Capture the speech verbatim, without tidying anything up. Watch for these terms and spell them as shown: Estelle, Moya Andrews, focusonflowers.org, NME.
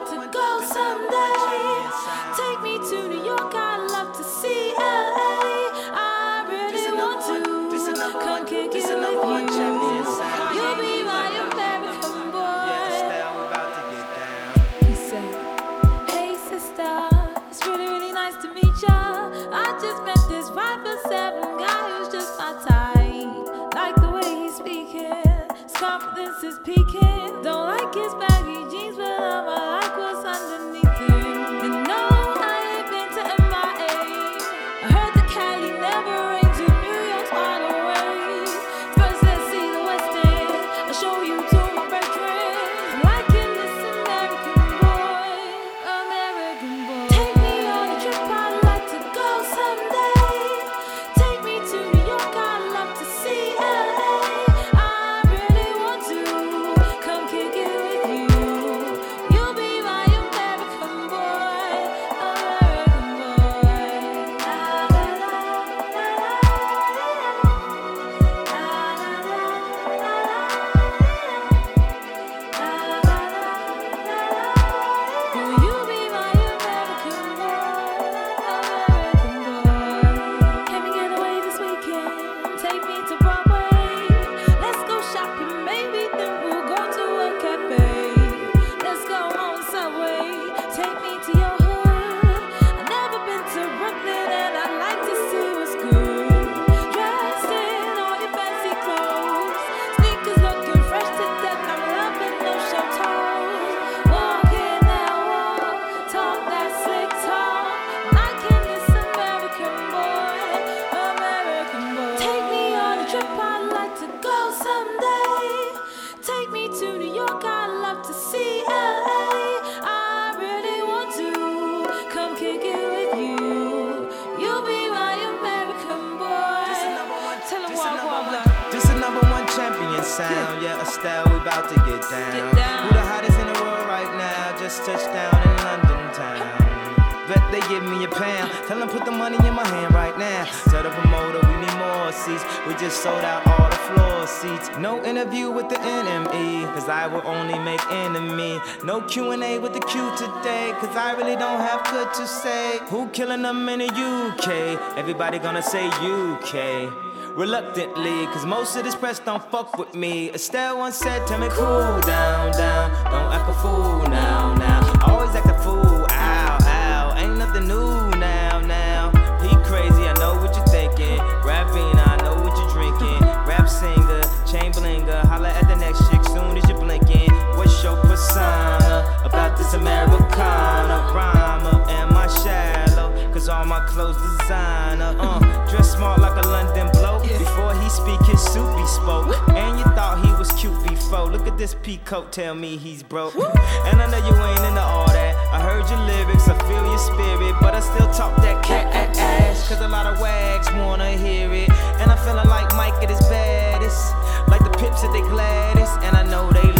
like to go someday. Take me to New York, I'd love to see L A. I really want to come kick it with you. You'll be my American boy. He said, hey sister, it's really, really nice to meet ya. I just met this five for seven guy who's just my type. Like the way he's speaking, his confidence is peaking. Don't like his baggy jeans, but I'ma like what's underneath him. And no, I ain't been to M I A. I heard the Cali never rains, and New York's wide away. First, let's see the West End. I'll show you to my brethren. I'm liking this American boy, American boy. Take me on a trip, I'd like to go someday. Take me to New York, I'd love to see L A. Sound. Yeah, Estelle, we about to get down. Get down. Who the hottest in the world right now? Just touched down in London town. Bet they give me a pound. Tell them put the money in my hand right now. Yes. Tell the promoter we need more seats. We just sold out all the floor seats. No interview with the N M E, cause I will only make enemy. No Q and A with the Q today, cause I really don't have good to say. Who killing them in the U K? Everybody gonna say U K. Reluctantly, cause most of this press don't fuck with me. Estelle once said, tell me cool down, down. Don't act a fool now, now. Always act a fool, ow, ow. Ain't nothing new now, now. He crazy, I know what you're thinking. Ravina, I know what you're drinking. Rap singer, Chamberlinger. Holla at the next chick soon as you're blinking. What's your persona about this Americana? Rhymer, am I shallow? Cause all my clothes designer, uh. Dress smart like a London bloke. Before he speak, his suit he spoke. And you thought he was cute before. Look at this peacoat, tell me he's broke. And I know you ain't into all that. I heard your lyrics, I feel your spirit, but I still talk that cat ass. Cause a lot of wags wanna hear it. And I'm feeling like Mike at his baddest, like the pips at they gladdest. And I know they